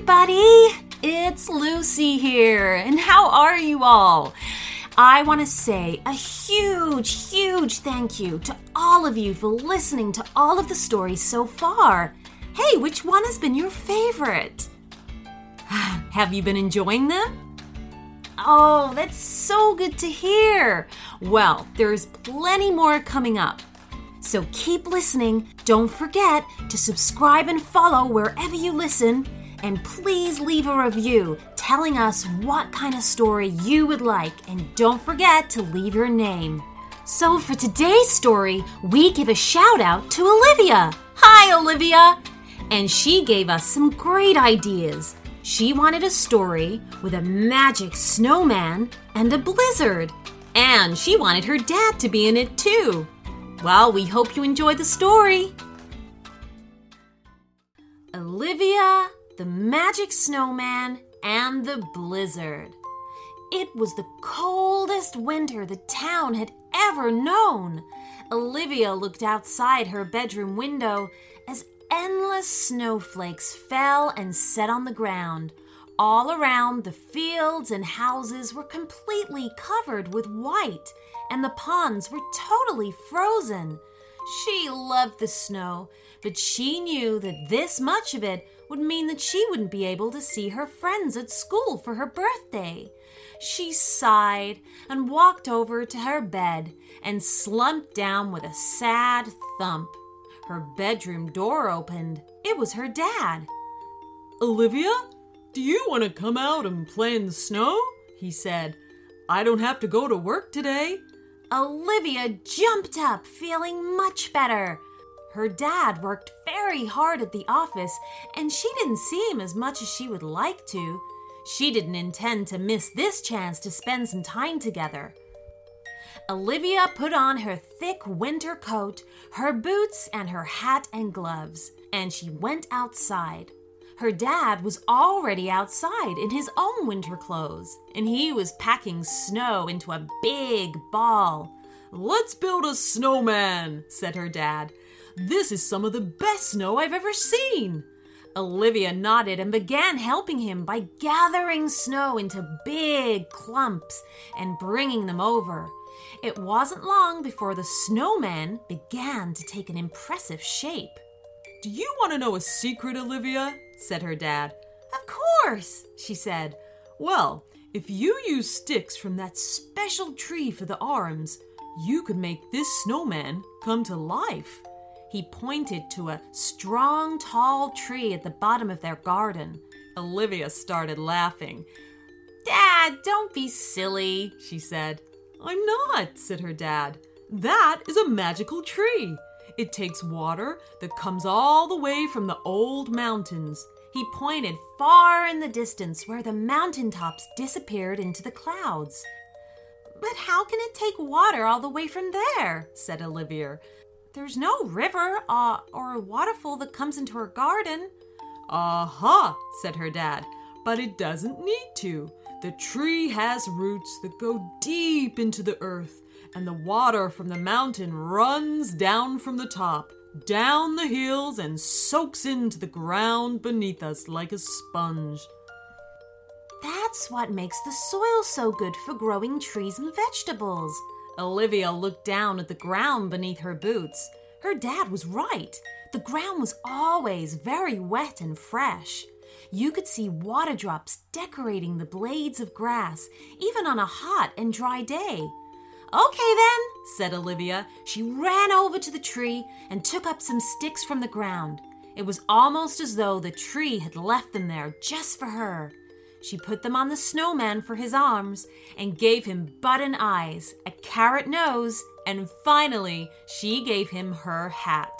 everybody! It's Lucy here, and how are you all? I want to say a huge, huge thank you to all of you for listening to all of the stories so far. Hey, which one has been your favorite? Have you been enjoying them? Oh, that's so good to hear! Well, there's plenty more coming up. So keep listening. Don't forget to subscribe and follow wherever you listen. And please leave a review telling us what kind of story you would like. And don't forget to leave your name. So for today's story, we give a shout out to Olivia. Hi, Olivia! And she gave us some great ideas. She wanted a story with a magic snowman and a blizzard. And she wanted her dad to be in it too. Well, we hope you enjoy the story. Olivia, the Magic Snowman, and the Blizzard. It was the coldest winter the town had ever known. Olivia looked outside her bedroom window as endless snowflakes fell and set on the ground. All around, the fields and houses were completely covered with white, and the ponds were totally frozen. She loved the snow, but she knew that this much of it would mean that she wouldn't be able to see her friends at school for her birthday. She sighed and walked over to her bed and slumped down with a sad thump. Her bedroom door opened. It was her dad. "Olivia? Do you want to come out and play in the snow?" he said. "I don't have to go to work today." Olivia jumped up, feeling much better. Her dad worked very hard at the office, and she didn't see him as much as she would like to. She didn't intend to miss this chance to spend some time together. Olivia put on her thick winter coat, her boots, and her hat and gloves, and she went outside. Her dad was already outside in his own winter clothes, and he was packing snow into a big ball. "Let's build a snowman," said her dad. "This is some of the best snow I've ever seen." Olivia nodded and began helping him by gathering snow into big clumps and bringing them over. It wasn't long before the snowman began to take an impressive shape. "Do you want to know a secret, Olivia?" said her dad. "Of course," she said. "Well, if you use sticks from that special tree for the arms, you could make this snowman come to life." He pointed to a strong, tall tree at the bottom of their garden. Olivia started laughing. "Dad, don't be silly," she said. "I'm not," said her dad. "That is a magical tree. It takes water that comes all the way from the old mountains." He pointed far in the distance where the mountaintops disappeared into the clouds. "But how can it take water all the way from there?" said Olivia. "There's no river or a waterfall that comes into her garden." "Aha," said her dad. "But it doesn't need to. The tree has roots that go deep into the earth. And the water from the mountain runs down from the top, down the hills, and soaks into the ground beneath us like a sponge." "That's what makes the soil so good for growing trees and vegetables." Olivia looked down at the ground beneath her boots. Her dad was right. The ground was always very wet and fresh. You could see water drops decorating the blades of grass, even on a hot and dry day. "Okay then," said Olivia. She ran over to the tree and took up some sticks from the ground. It was almost as though the tree had left them there just for her. She put them on the snowman for his arms and gave him button eyes, a carrot nose, and finally she gave him her hat.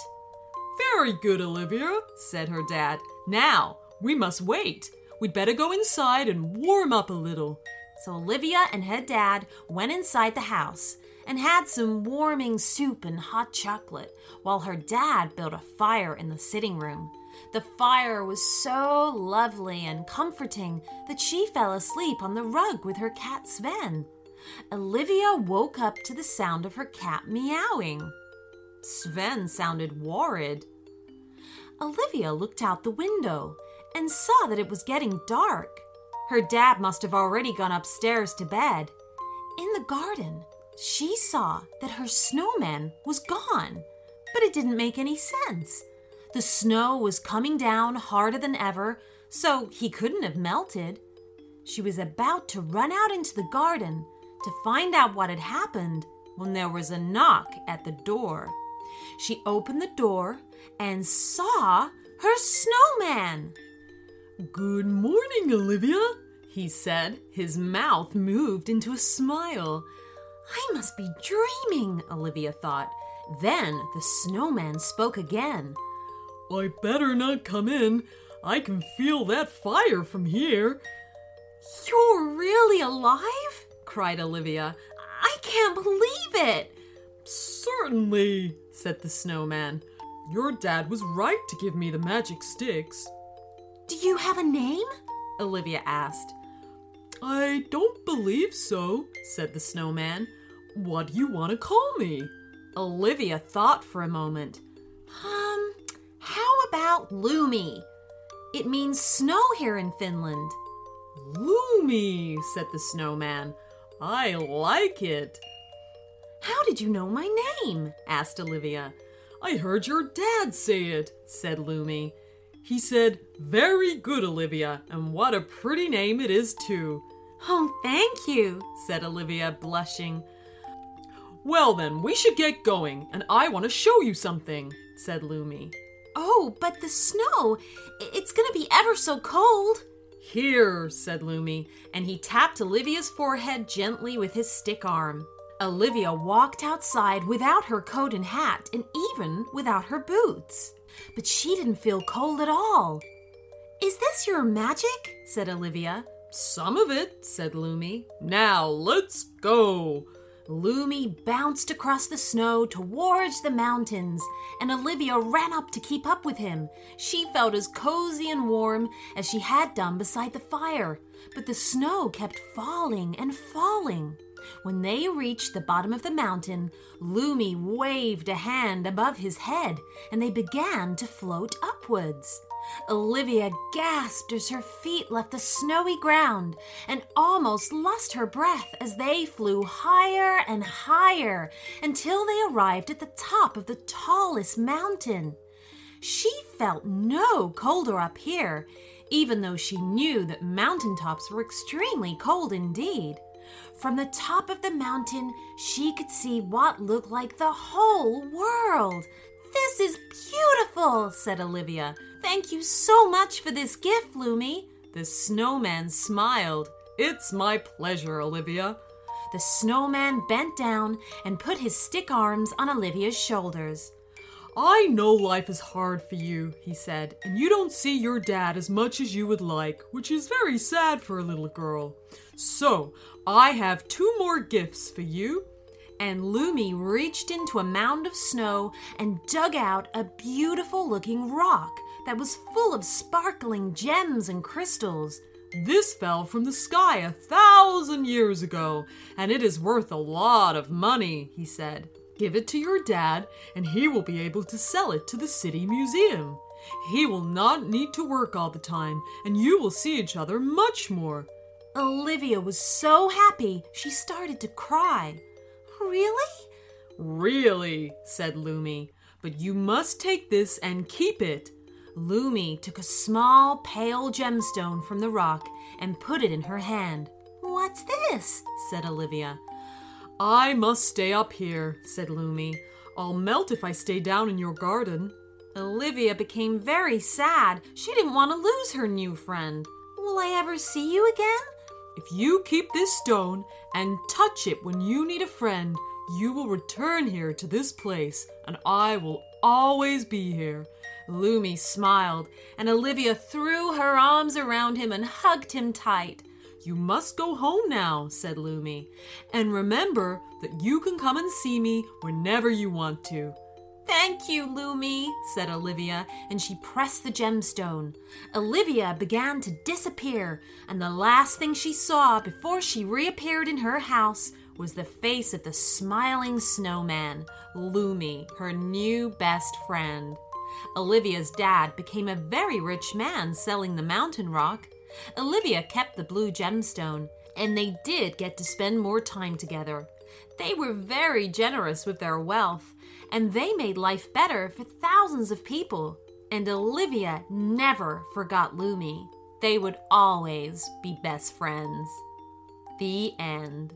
"Very good, Olivia," said her dad. "Now, we must wait. We'd better go inside and warm up a little." So Olivia and her dad went inside the house and had some warming soup and hot chocolate while her dad built a fire in the sitting room. The fire was so lovely and comforting that she fell asleep on the rug with her cat Sven. Olivia woke up to the sound of her cat meowing. Sven sounded worried. Olivia looked out the window and saw that it was getting dark. Her dad must have already gone upstairs to bed. In the garden, she saw that her snowman was gone, but it didn't make any sense. The snow was coming down harder than ever, so he couldn't have melted. She was about to run out into the garden to find out what had happened when there was a knock at the door. She opened the door and saw her snowman. "Good morning, Olivia," he said. His mouth moved into a smile. "I must be dreaming," Olivia thought. Then the snowman spoke again. "I better not come in. I can feel that fire from here." "You're really alive?" cried Olivia. "I can't believe it." "Certainly," said the snowman. "Your dad was right to give me the magic sticks." "Do you have a name?" Olivia asked. "I don't believe so," said the snowman. "What do you want to call me?" Olivia thought for a moment. How about Lumi? It means snow here in Finland." "Lumi," said the snowman. "I like it." "How did you know my name?" asked Olivia. "I heard your dad say it," said Lumi. "He said, 'Very good, Olivia, and what a pretty name it is, too.'" "Oh, thank you," said Olivia, blushing. "Well then, we should get going, and I want to show you something," said Lumi. "Oh, but the snow, it's going to be ever so cold." "Here," said Lumi, and he tapped Olivia's forehead gently with his stick arm. Olivia walked outside without her coat and hat, and even without her boots. But she didn't feel cold at all. "Is this your magic?" said Olivia. "Some of it," said Lumi. "Now let's go." Lumi bounced across the snow towards the mountains, and Olivia ran up to keep up with him. She felt as cozy and warm as she had done beside the fire, but the snow kept falling and falling. When they reached the bottom of the mountain, Lumi waved a hand above his head, and they began to float upwards. Olivia gasped as her feet left the snowy ground and almost lost her breath as they flew higher and higher until they arrived at the top of the tallest mountain. She felt no colder up here, even though she knew that mountaintops were extremely cold indeed. From the top of the mountain, she could see what looked like the whole world. "This is beautiful," said Olivia. "Thank you so much for this gift, Lumi." The snowman smiled. "It's my pleasure, Olivia." The snowman bent down and put his stick arms on Olivia's shoulders. "I know life is hard for you," he said, "and you don't see your dad as much as you would like, which is very sad for a little girl. So, I have 2 more gifts for you." And Lumi reached into a mound of snow and dug out a beautiful-looking rock that was full of sparkling gems and crystals. "This fell from the sky 1,000 years ago, and it is worth a lot of money," he said. "Give it to your dad, and he will be able to sell it to the city museum. He will not need to work all the time, and you will see each other much more." Olivia was so happy she started to cry. "Really?" "Really," said Lumi. "But you must take this and keep it." Lumi took a small, pale gemstone from the rock and put it in her hand. "What's this?" said Olivia. "I must stay up here," said Lumi. "I'll melt if I stay down in your garden." Olivia became very sad. She didn't want to lose her new friend. "Will I ever see you again?" "If you keep this stone and touch it when you need a friend, you will return here to this place, and I will always be here." Lumi smiled, and Olivia threw her arms around him and hugged him tight. "You must go home now," said Lumi, "and remember that you can come and see me whenever you want to." "Thank you, Lumi," said Olivia, and she pressed the gemstone. Olivia began to disappear, and the last thing she saw before she reappeared in her house was the face of the smiling snowman, Lumi, her new best friend. Olivia's dad became a very rich man selling the mountain rock. Olivia kept the blue gemstone, and they did get to spend more time together. They were very generous with their wealth, and they made life better for thousands of people. And Olivia never forgot Lumi. They would always be best friends. The end.